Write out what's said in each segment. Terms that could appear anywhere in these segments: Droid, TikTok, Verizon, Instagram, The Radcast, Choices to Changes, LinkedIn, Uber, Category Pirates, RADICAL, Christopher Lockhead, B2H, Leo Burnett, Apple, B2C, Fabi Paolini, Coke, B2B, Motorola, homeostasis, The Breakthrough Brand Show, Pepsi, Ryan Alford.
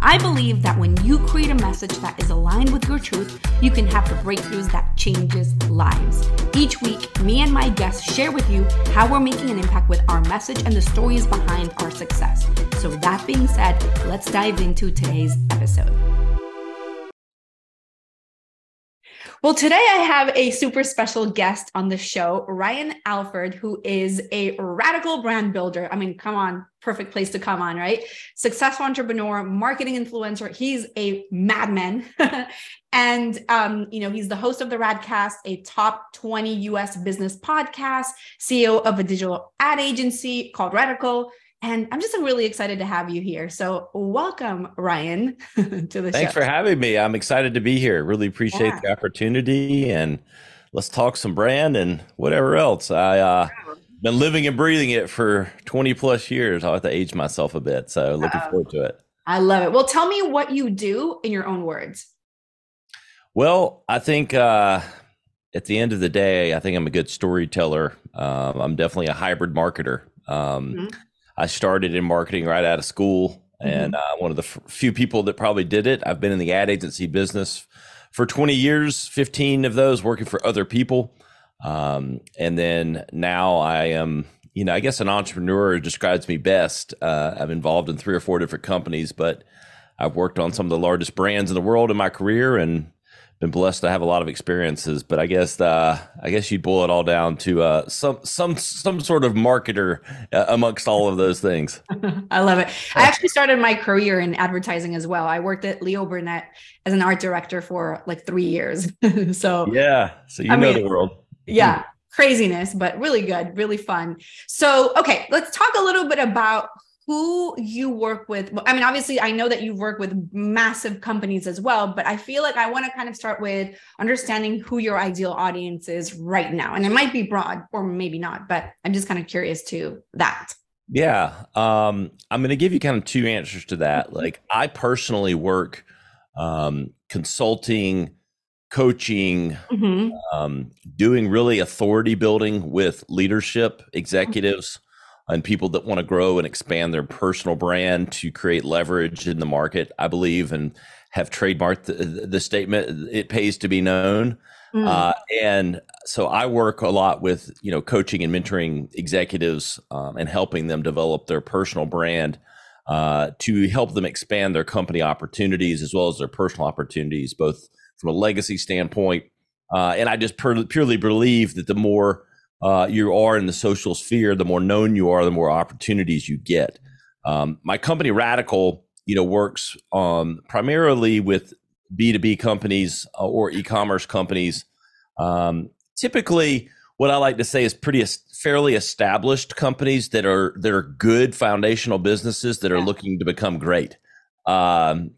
I believe that when you create a message that is aligned with your truth, you can have the breakthroughs that changes lives. Each week, me and my guests share with you how we're making an impact with our message and the stories behind our success. So that being said, let's dive into today's episode. Well, today I have a super special guest on the show, Ryan Alford, who is a radical brand builder. I mean, come on, perfect place to come on, right? Successful entrepreneur, marketing influencer. He's a madman. And, he's the host of The Radcast, a top 20 US business podcast, CEO of a digital ad agency called Radical. And I'm just really excited to have you here. So welcome, Ryan, to the show. Thanks for having me. I'm excited to be here. Really appreciate the opportunity. And let's talk some brand and whatever else. I've been living and breathing it for 20 plus years. I'll have to age myself a bit. So looking forward to it. I love it. Well, tell me what you do in your own words. Well, I think at the end of the day, I think I'm a good storyteller. I'm definitely a hybrid marketer. I started in marketing right out of school, and one of the few people that probably did it. I've been in the ad agency business for 20 years, 15 of those working for other people. And then now I am, I guess an entrepreneur describes me best. I'm involved in 3 or 4 different companies, but I've worked on some of the largest brands in the world in my career and been blessed to have a lot of experiences. But I guess you boil it all down to some sort of marketer amongst all of those things. I love it. I actually started my career in advertising as well. I worked at Leo Burnett as an art director for like 3 years. So the world. Yeah, craziness, but really good, really fun. So okay, let's talk a little bit about who you work with. I mean, obviously, I know that you work with massive companies as well, but I feel like I want to kind of start with understanding who your ideal audience is right now. And it might be broad or maybe not, but I'm just kind of curious to that. Yeah. I'm going to give you kind of 2 answers to that. Like, I personally work consulting, coaching, doing really authority building with leadership, executives, and people that want to grow and expand their personal brand to create leverage in the market, I believe, and have trademarked the statement, it pays to be known. And so I work a lot with, coaching and mentoring executives and helping them develop their personal brand to help them expand their company opportunities as well as their personal opportunities, both from a legacy standpoint. And I just purely believe that the more you are in the social sphere, the more known you are, the more opportunities you get. My company Radical, works primarily with B2B companies or e-commerce companies. Typically, what I like to say is fairly established companies that are good foundational businesses that are looking to become great. I'm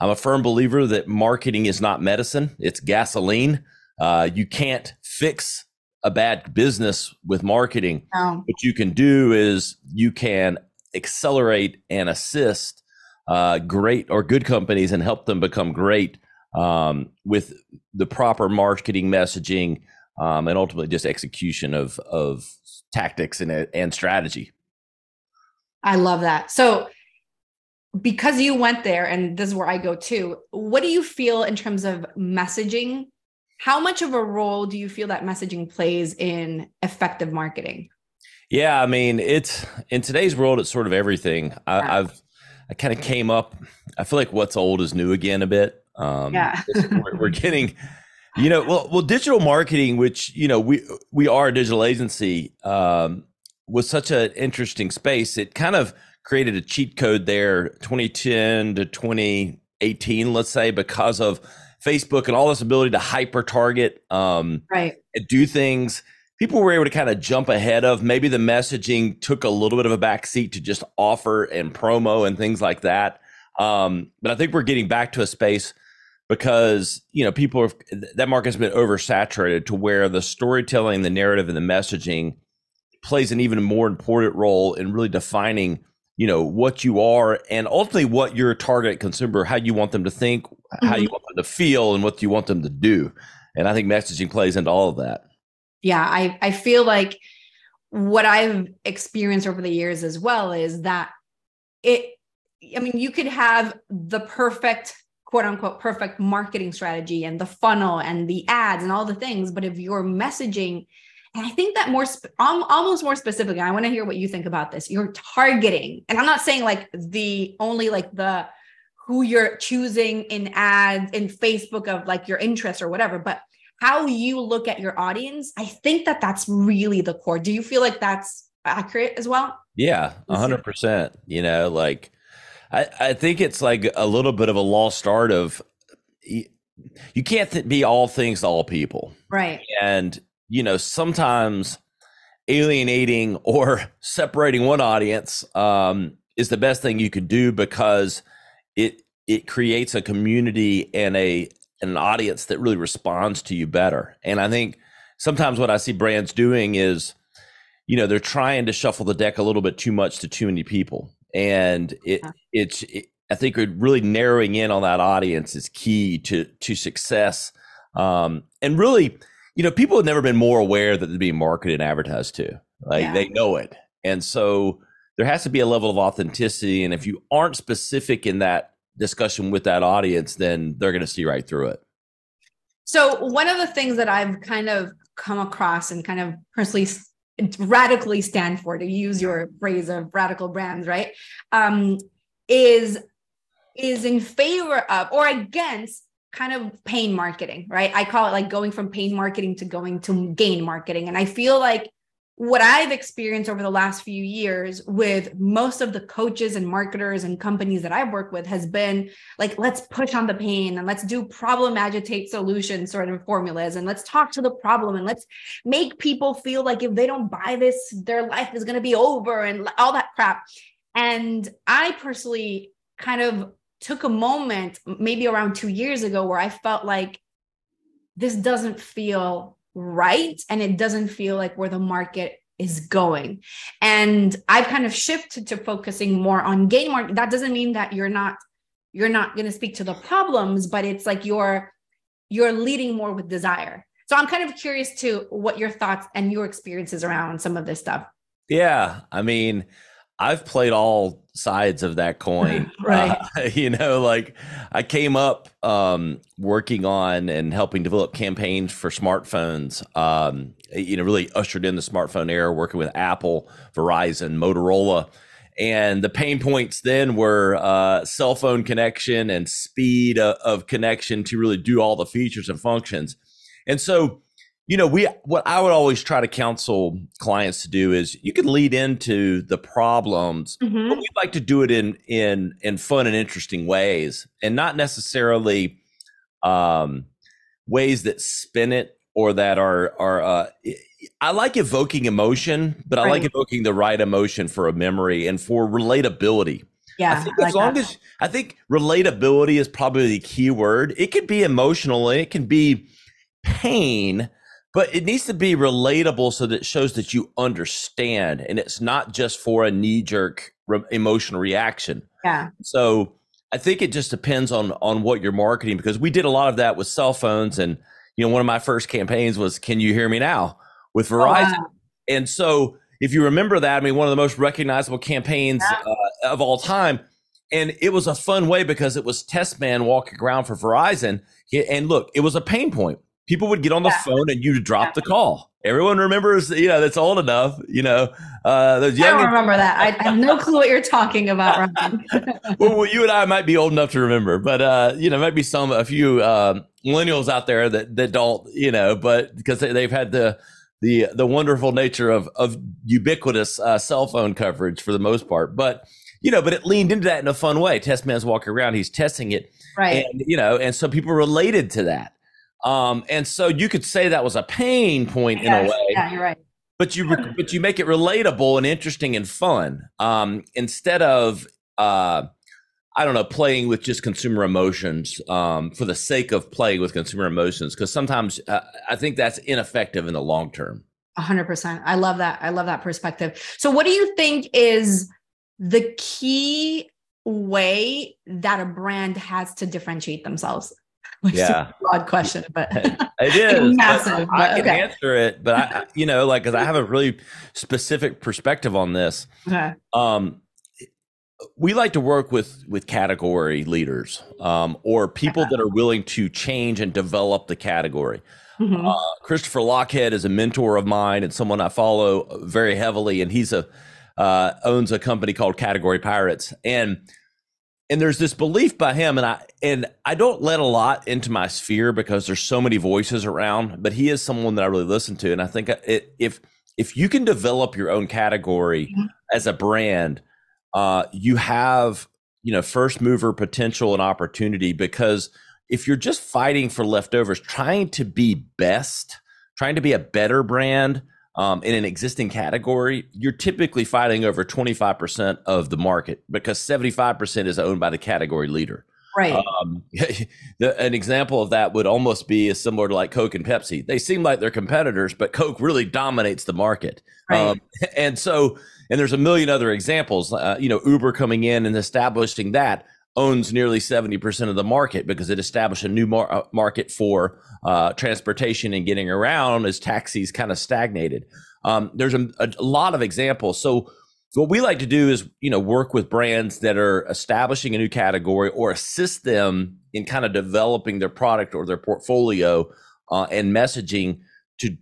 a firm believer that marketing is not medicine; it's gasoline. You can't fix a bad business with marketing. What you can do is you can accelerate and assist great or good companies and help them become great with the proper marketing messaging and ultimately just execution of tactics and strategy. I love that. So because you went there, and this is where I go too, what do you feel in terms of messaging? How much of a role do you feel that messaging plays in effective marketing? Yeah, I mean, it's in today's world, it's sort of everything. I kind of came up, I feel like what's old is new again a bit. We're getting, digital marketing, which, we are a digital agency, was such an interesting space. It kind of created a cheat code there, 2010 to 2018, let's say, because of Facebook and all this ability to hyper target, and do things. People were able to kind of jump ahead of. Maybe the messaging took a little bit of a backseat to just offer and promo and things like that. But I think we're getting back to a space because, people have, that market's been oversaturated to where the storytelling, the narrative, and the messaging plays an even more important role in really defining you know, what you are and ultimately what your target consumer, how you want them to think, how you want them to feel, and what you want them to do. And I think messaging plays into all of that. Yeah, I feel like what I've experienced over the years as well is that it, I mean, you could have the perfect, quote unquote, perfect marketing strategy and the funnel and the ads and all the things. But if your messaging, and I think that more, almost more specifically, I want to hear what you think about this. You're targeting, and I'm not saying like the only like the who you're choosing in ads in Facebook of like your interests or whatever, but how you look at your audience. I think that that's really the core. Do you feel like that's accurate as well? Yeah, 100%. You know, like I think it's like a little bit of a lost art of you can't be all things to all people. Right. And you know, sometimes alienating or separating one audience is the best thing you could do, because it creates a community and an audience that really responds to you better. And I think sometimes what I see brands doing is, you know, they're trying to shuffle the deck a little bit too much to too many people. And I think really narrowing in on that audience is key to success. And really, you know, people have never been more aware that they're being marketed and advertised to. Like they know it. And so there has to be a level of authenticity. And if you aren't specific in that discussion with that audience, then they're going to see right through it. So one of the things that I've kind of come across and kind of personally radically stand for, to use your phrase of radical brands, right, is in favor of or against kind of pain marketing, right? I call it like going from pain marketing to going to gain marketing. And I feel like what I've experienced over the last few years with most of the coaches and marketers and companies that I've worked with has been like, let's push on the pain and let's do problem, agitate, solution sort of formulas. And let's talk to the problem and let's make people feel like if they don't buy this, their life is going to be over and all that crap. And I personally kind of took a moment maybe around 2 years ago where I felt like this doesn't feel right. And it doesn't feel like where the market is going. And I've kind of shifted to focusing more on gain market. That doesn't mean that you're not going to speak to the problems, but it's like you're leading more with desire. So I'm kind of curious to what your thoughts and your experiences around some of this stuff. Yeah. I mean, I've played all sides of that coin, right? You know, like I came up working on and helping develop campaigns for smartphones, you know, really ushered in the smartphone era, working with Apple, Verizon, Motorola. And the pain points then were cell phone connection and speed of connection to really do all the features and functions. And so, you know, what I would always try to counsel clients to do is you can lead into the problems, but we like to do it in fun and interesting ways, and not necessarily ways that spin it or that are. I like evoking emotion, but I like evoking the right emotion for a memory and for relatability. Yeah, I think I think relatability is probably the key word. It could be emotional, and it can be pain. But it needs to be relatable so that it shows that you understand, and it's not just for a knee-jerk emotional reaction. Yeah. So I think it just depends on what you're marketing, because we did a lot of that with cell phones. And, you know, one of my first campaigns was, "Can you hear me now?" with Verizon. Oh, wow. And so if you remember that, I mean, one of the most recognizable campaigns of all time. And it was a fun way because it was test man walking around for Verizon. And look, it was a pain point. People would get on the phone and you drop the call. Everyone remembers, you know, that's old enough, you know. I don't remember that. I have no clue what you're talking about, Ryan. Well, you and I might be old enough to remember, but, you know, might be a few millennials out there that don't, you know, but because they've had the wonderful nature of ubiquitous cell phone coverage for the most part. But, you know, but it leaned into that in a fun way. Test man's walking around, he's testing it. Right. And, you know, and so people related to that. And so you could say that was a pain point in a way, you're right. But you make it relatable and interesting and fun, instead of, I don't know, playing with just consumer emotions, for the sake of playing with consumer emotions. Cause sometimes I think that's ineffective in the long term. 100%. I love that. I love that perspective. So what do you think is the key way that a brand has to differentiate themselves? Which is a broad question, but it is massive. But I can answer it, but I, you know, like, because I have a really specific perspective on this. Okay. We like to work with category leaders or people that are willing to change and develop the category. Mm-hmm. Christopher Lockhead is a mentor of mine and someone I follow very heavily, and he's owns a company called Category Pirates, and there's this belief by him, and I don't let a lot into my sphere because there's so many voices around, but he is someone that I really listen to, and I think if you can develop your own category as a brand, you have, you know, first mover potential and opportunity, because if you're just fighting for leftovers, trying to be best, trying to be a better brand in an existing category, you're typically fighting over 25% of the market, because 75% is owned by the category leader. Right. An example of that would almost be similar to like Coke and Pepsi. They seem like they're competitors, but Coke really dominates the market. Right. And there's a million other examples, you know, Uber coming in and establishing that owns nearly 70% of the market, because it established a new market for transportation and getting around as taxis kind of stagnated. There's a lot of examples. So what we like to do is, you know, work with brands that are establishing a new category or assist them in kind of developing their product or their portfolio and messaging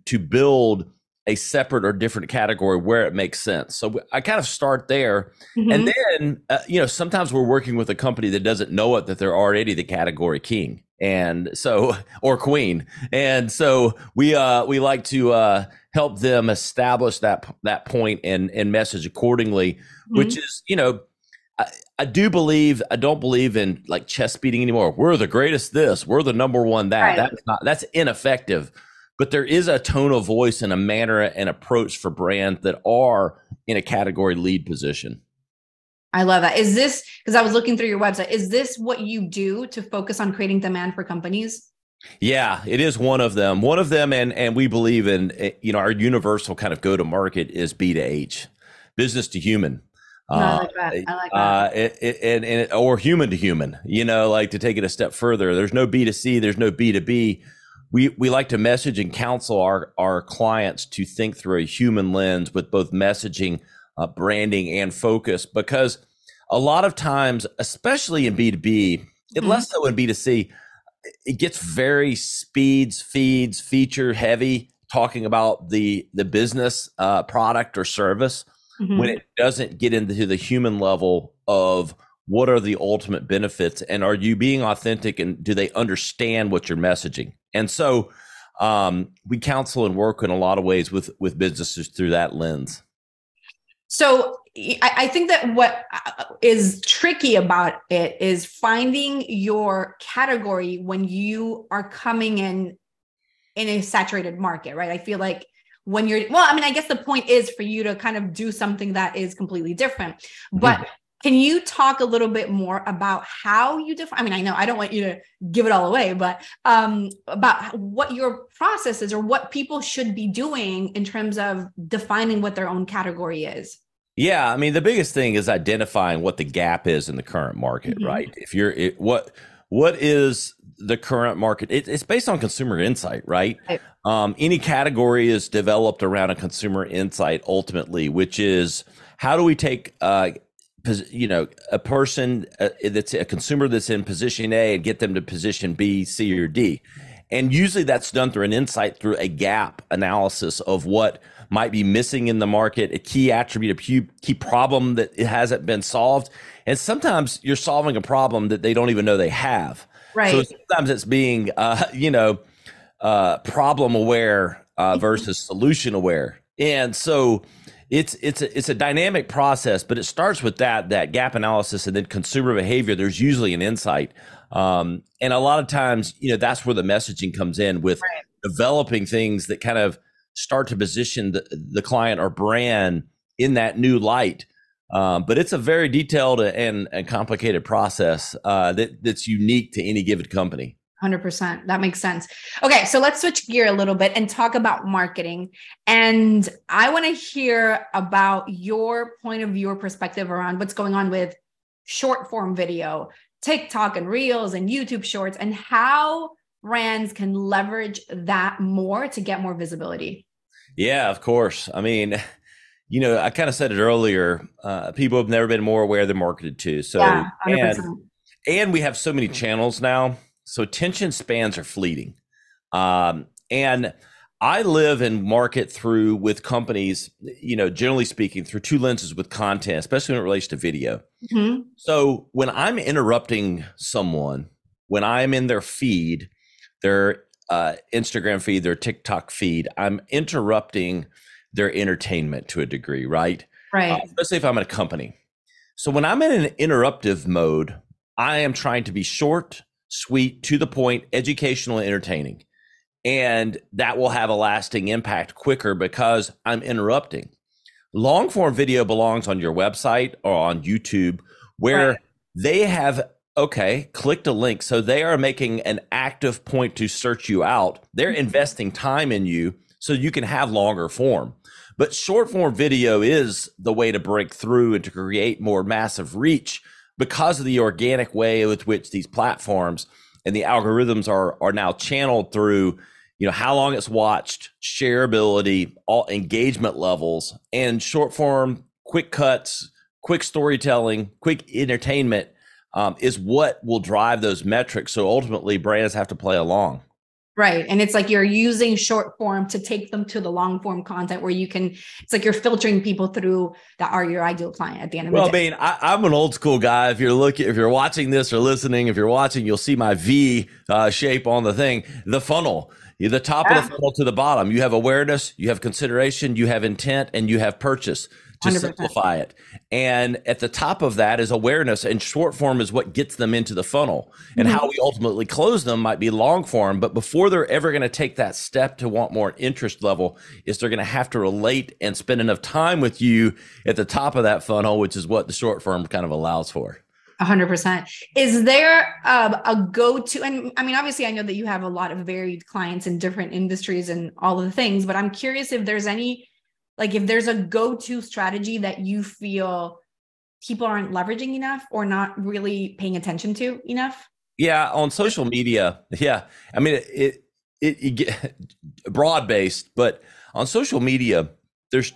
to build a separate or different category where it makes sense. So I kind of start there. Mm-hmm. And then, you know, sometimes we're working with a company that doesn't know it, that they're already the category king and so, or queen. And so we like to help them establish that point and message accordingly, mm-hmm. which is, you know, I don't believe in like chest beating anymore. We're the greatest this, we're the number one that. Right. That's ineffective. But there is a tone of voice and a manner and approach for brands that are in a category lead position. I love that. Is this, because I was looking through your website, is this what you do to focus on creating demand for companies? Yeah, it is one of them. One of them, and we believe in, you know, our universal kind of go-to-market is B2H, business to human. No, I like that. I like that. Or human to human, you know, like to take it a step further. There's no B2C, there's no B2B. We like to message and counsel our clients to think through a human lens with both messaging, branding, and focus, because a lot of times, especially in B2B, mm-hmm. less so in B2C, it gets very feeds, feature heavy, talking about the business product or service, mm-hmm. when it doesn't get into the human level of what are the ultimate benefits, and are you being authentic, and do they understand what you're messaging? And so we counsel and work in a lot of ways with businesses through that lens. So I think that what is tricky about it is finding your category when you are coming in a saturated market, right? I feel like when you're, well, I mean, I guess the point is for you to kind of do something that is completely different, but can you talk a little bit more about how you define? I mean, I know I don't want you to give it all away, but about what your process is or what people should be doing in terms of defining what their own category is. Yeah, I mean, the biggest thing is identifying what the gap is in the current market, mm-hmm. right? If you're what is the current market? It's based on consumer insight, right? Any category is developed around a consumer insight ultimately, which is how do we take you know, a person that's a consumer that's in position A and get them to position B, C, or D. And usually that's done through an insight, through a gap analysis of what might be missing in the market, a key attribute, a key problem that it hasn't been solved. And sometimes you're solving a problem that they don't even know they have. Right. So sometimes it's being, you know, problem aware versus solution aware. And so it's a dynamic process, but it starts with that gap analysis, and then consumer behavior. There's usually an insight, and a lot of times, you know, that's where the messaging comes in with developing things that kind of start to position the client or brand in that new light. But it's a very detailed and complicated process that's unique to any given company. 100%. That makes sense. Okay. So let's switch gear a little bit and talk about marketing. And I want to hear about your point of view or perspective around what's going on with short form video, TikTok and Reels and YouTube Shorts, and how brands can leverage that more to get more visibility. Yeah, of course. I mean, you know, I kind of said it earlier, people have never been more aware they're marketed to. So, yeah, and we have so many channels now. So attention spans are fleeting. And I live and market through with companies, you know, generally speaking, through two lenses with content, especially when it relates to video. Mm-hmm. So when I'm interrupting someone, when I'm in their feed, their Instagram feed, their TikTok feed, I'm interrupting their entertainment to a degree, right? Right. Especially if I'm at a company. So when I'm in an interruptive mode, I am trying to be short, sweet, to the point, educational, entertaining. And that will have a lasting impact quicker because I'm interrupting. Long form video belongs on your website or on YouTube where right. they have, okay, clicked a link. So they are making an active point to search you out. They're investing time in you so you can have longer form. But short form video is the way to break through and to create more massive reach because of the organic way with which these platforms and the algorithms are now channeled through, you know, how long it's watched, shareability, all engagement levels, and short form, quick cuts, quick storytelling, quick entertainment is what will drive those metrics. So ultimately brands have to play along. Right. And it's like you're using short form to take them to the long form content where you can, it's like you're filtering people through that are your ideal client at the end of the day. Well, I mean, I'm an old school guy. If you're looking, if you're watching this or listening, if you're watching, you'll see my V shape on the thing, the funnel, the top of the funnel to the bottom. You have awareness, you have consideration, you have intent, and you have purchase to 100%. Simplify it. And at the top of that is awareness, and short form is what gets them into the funnel. And mm-hmm. how we ultimately close them might be long form, but before they're ever going to take that step to want more interest level is they're going to have to relate and spend enough time with you at the top of that funnel, which is what the short form kind of allows for. 100%. Is there a go-to? And I mean, obviously I know that you have a lot of varied clients in different industries and all of the things, but I'm curious if there's any, like if there's a go-to strategy that you feel people aren't leveraging enough or not really paying attention to enough? Yeah, on social media. Yeah. I mean, it get broad-based, but on social media, there's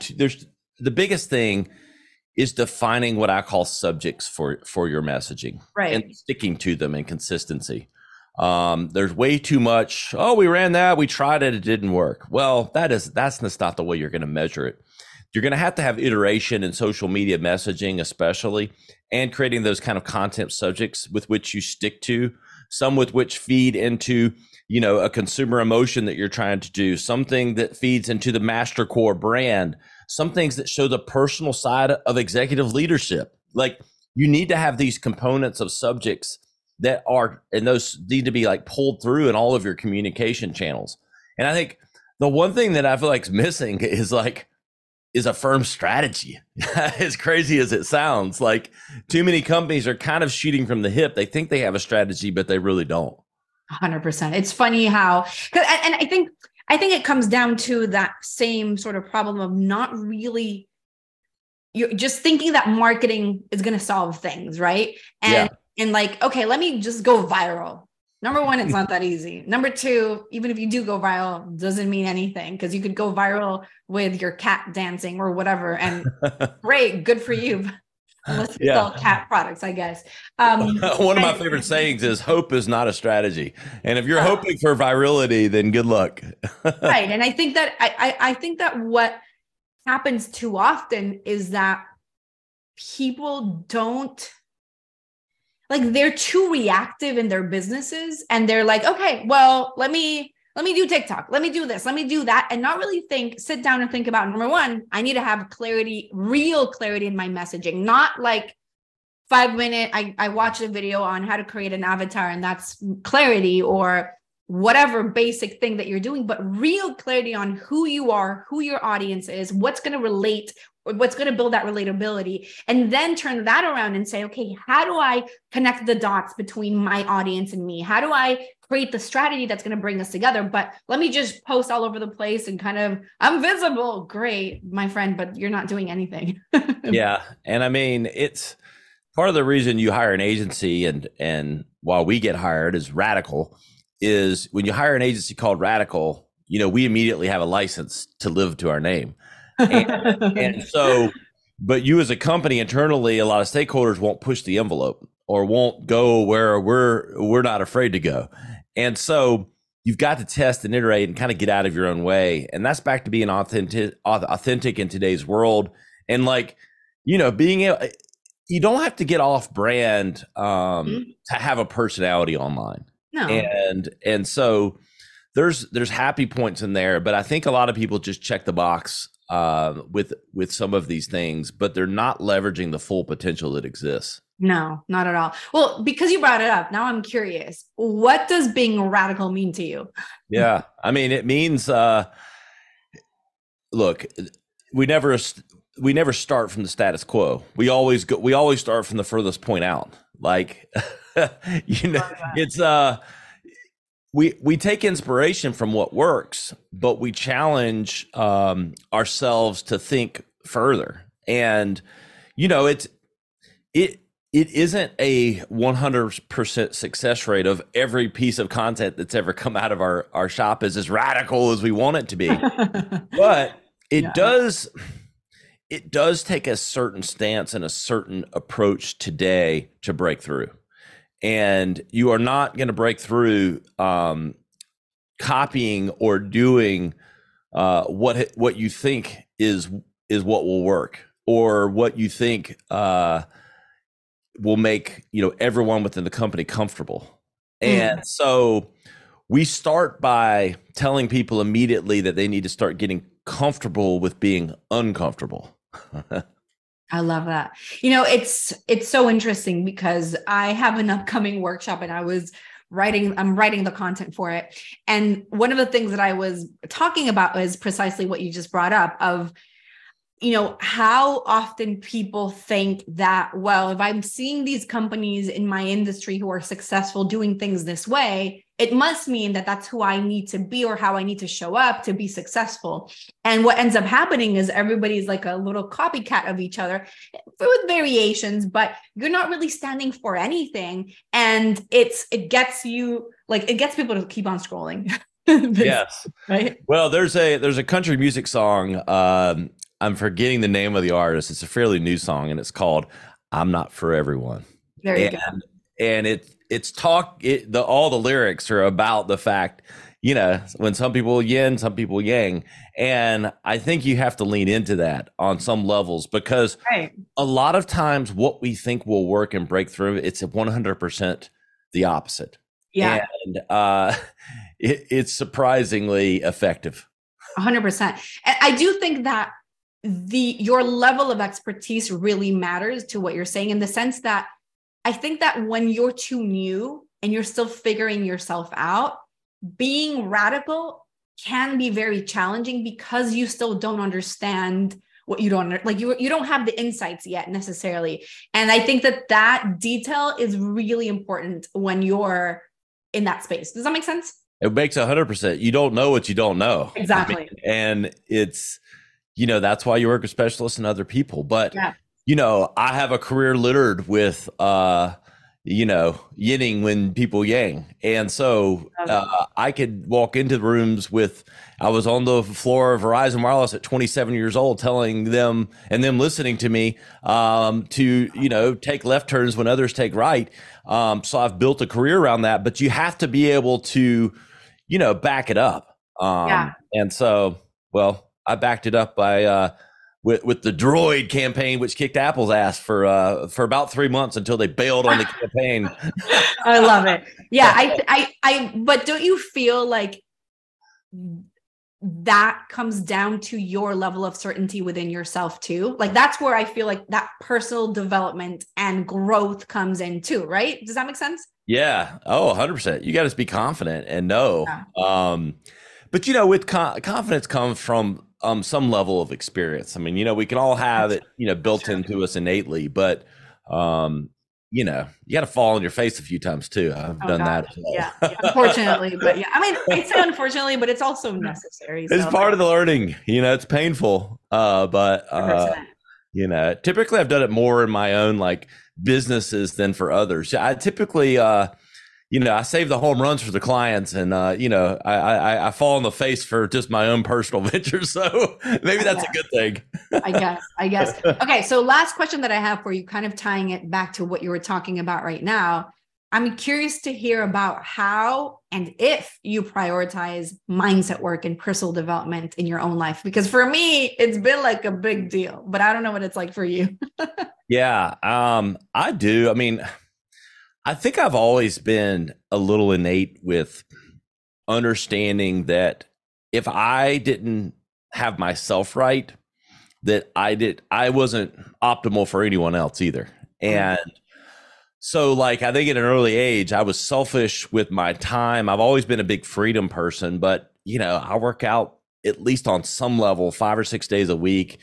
the biggest thing is defining what I call subjects for your messaging, right, and sticking to them in consistency. There's way too much. Oh, we ran that. We tried it. It didn't work. Well, that's not the way you're going to measure it. You're going to have iteration in social media messaging, especially, and creating those kind of content subjects with which you stick to, some with which feed into, you know, a consumer emotion that you're trying to do, something that feeds into the master core brand, some things that show the personal side of executive leadership. Like you need to have these components of subjects that are, and those need to be like pulled through in all of your communication channels. And I think the one thing that I feel like is missing is a firm strategy. As crazy as it sounds, like too many companies are kind of shooting from the hip. They think they have a strategy, but they really don't. 100%. It's funny how, and I think it comes down to that same sort of problem of not really, you're just thinking that marketing is going to solve things, right? And yeah. And like, okay, let me just go viral. Number one, it's not that easy. Number two, even if you do go viral, doesn't mean anything because you could go viral with your cat dancing or whatever. And great, good for you. Unless you sell cat products, I guess. One of my favorite sayings is hope is not a strategy. And if you're hoping for virility, then good luck. Right. And I think that I think that what happens too often is that people don't, like they're too reactive in their businesses and they're like, okay, well, let me do TikTok. Let me do this. Let me do that. And not really sit down and think about, number one, I need to have clarity, real clarity in my messaging, not like 5 minute. I watched a video on how to create an avatar and that's clarity or whatever basic thing that you're doing, but real clarity on who you are, who your audience is, what's going to relate, what's going to build that relatability, and then turn that around and say, okay, how do I connect the dots between my audience and me? How do I create the strategy that's going to bring us together? But let me just post all over the place and kind of, I'm visible. Great, my friend, but you're not doing anything. Yeah. And I mean, it's part of the reason you hire an agency, and while we get hired as Radical, is when you hire an agency called Radical, you know, we immediately have a license to live to our name. And so, but you as a company internally, a lot of stakeholders won't push the envelope or won't go where we're not afraid to go. And so you've got to test and iterate and kind of get out of your own way. And that's back to being authentic in today's world. And like, you know, being able, you don't have to get off brand to have a personality online. No. And so there's happy points in there, but I think a lot of people just check the box with some of these things, but they're not leveraging the full potential that exists. No, not at all. Well, because you brought it up, now I'm curious, what does being radical mean to you? Yeah. I mean, it means, look, we never start from the status quo. We always start from the furthest point out. Like, you know, it's, we take inspiration from what works, but we challenge ourselves to think further. And, you know, it isn't a 100% success rate of every piece of content that's ever come out of our shop is as radical as we want it to be. But it does take a certain stance and a certain approach today to break through. And you are not going to break through copying or doing what you think is what will work, or what you think will make, you know, everyone within the company comfortable. And so we start by telling people immediately that they need to start getting comfortable with being uncomfortable. I love that. You know, it's so interesting because I have an upcoming workshop and I'm writing the content for it. And one of the things that I was talking about is precisely what you just brought up of, you know, how often people think that, well, if I'm seeing these companies in my industry who are successful doing things this way, it must mean that that's who I need to be or how I need to show up to be successful. And what ends up happening is everybody's like a little copycat of each other with variations, but you're not really standing for anything. And it gets people to keep on scrolling. Yes. Right. Well, there's a country music song. I'm forgetting the name of the artist. It's a fairly new song and it's called "I'm Not For Everyone." There you go. And all the lyrics are about the fact, you know, when some people yin, some people yang. And I think you have to lean into that on some levels, because a lot of times what we think will work and break through, it's 100% the opposite. Yeah. And it's surprisingly effective. 100%. I do think that your level of expertise really matters to what you're saying, in the sense that I think that when you're too new and you're still figuring yourself out, being radical can be very challenging because you still don't understand what you don't, like you don't have the insights yet necessarily. And I think that detail is really important when you're in that space. Does that make sense? It makes 100%. You don't know what you don't know. Exactly. I mean, and it's, you know, that's why you work with specialists and other people, but you know, I have a career littered with, you know, yinning when people yang. And so I could walk into rooms with, I was on the floor of Verizon Wireless at 27 years old, telling them and them listening to me to, you know, take left turns when others take right. So I've built a career around that, but you have to be able to, you know, back it up. And so, well, I backed it up by, with the droid campaign, which kicked Apple's ass for about 3 months until they bailed on the campaign. I love it. Yeah. But don't you feel like that comes down to your level of certainty within yourself too? Like, that's where I feel like that personal development and growth comes in too, right? Does that make sense? Yeah. Oh, 100%. You got to be confident and know. But you know, with confidence comes from some level of experience. I mean, you know, we can all have it, you know, built into us innately, but, you know, you got to fall on your face a few times too. I've done that. As well. Yeah. Unfortunately, but yeah, I mean, it's unfortunately, but it's also necessary. So. It's part of the learning, you know, it's painful, but, you know, typically I've done it more in my own like businesses than for others. I typically, you know, I save the home runs for the clients, and you know, I fall on the face for just my own personal venture. So maybe that's a good thing. I guess. Okay, so last question that I have for you, kind of tying it back to what you were talking about right now. I'm curious to hear about how and if you prioritize mindset work and personal development in your own life, because for me, it's been like a big deal, but I don't know what it's like for you. Yeah, I do. I mean, I think I've always been a little innate with understanding that if I didn't have myself right, that I wasn't optimal for anyone else either. And so like, I think at an early age, I was selfish with my time. I've always been a big freedom person, but you know, I work out at least on some level 5 or 6 days a week.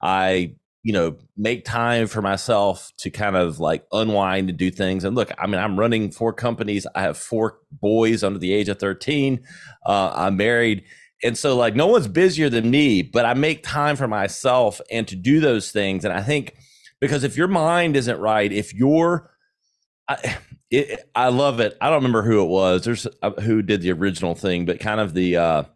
I, you know, make time for myself to kind of like unwind and do things. And look, I mean, I'm running 4 companies. I have 4 boys under the age of 13. I'm married. And so like no one's busier than me, but I make time for myself and to do those things. And I think because if your mind isn't right, if you're, I love it. I don't remember who it was. There's who did the original thing, but kind of the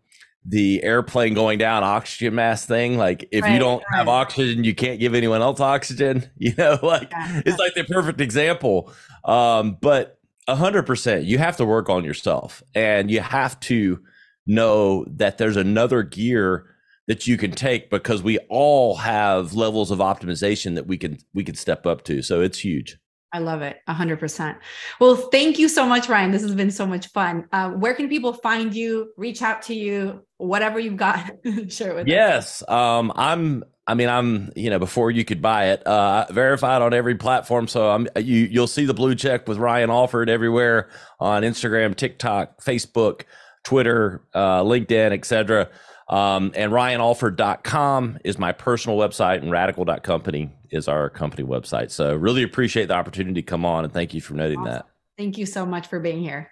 airplane going down oxygen mask thing. Like if you don't have oxygen, you can't give anyone else oxygen, you know, like it's like the perfect example. But 100%, you have to work on yourself, and you have to know that there's another gear that you can take, because we all have levels of optimization that we can step up to. So it's huge. I love it. 100%. Well, thank you so much, Ryan. This has been so much fun. Where can people find you, reach out to you, whatever you've got, share with us? Yes. I'm, you know, before you could buy it, verified on every platform. So you'll see the blue check with Ryan Alford everywhere on Instagram, TikTok, Facebook, Twitter, LinkedIn, etc. And ryanalford.com is my personal website, and radical.company is our company website. So really appreciate the opportunity to come on, and thank you for noting that. Thank you so much for being here.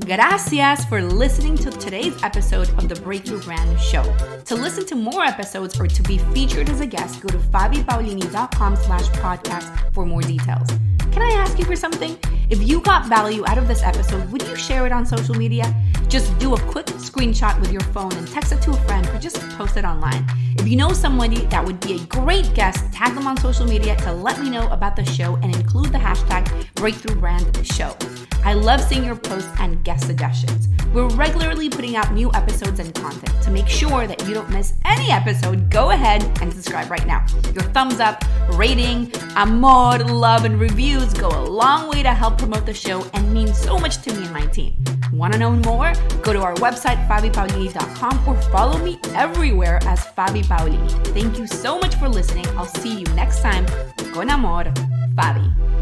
Gracias for listening to today's episode of The Breakthrough Brand Show. To listen to more episodes or to be featured as a guest, go to fabipaolini.com/podcast for more details. Can I ask you for something? If you got value out of this episode, would you share it on social media? Just do a quick screenshot with your phone and text it to a friend, or just post it online. If you know somebody that would be a great guest, tag them on social media to let me know about the show and include the hashtag Breakthrough Brand Show. I love seeing your posts and guest suggestions. We're regularly putting out new episodes and content. To make sure that you don't miss any episode, go ahead and subscribe right now. Your thumbs up, rating, amor, love, and reviews go a long way to help promote the show and mean so much to me and my team. Want to know more? Go to our website, fabipaolini.com, or follow me everywhere as Fabi Paolini. Thank you so much for listening. I'll see you next time. Con amor, Fabi.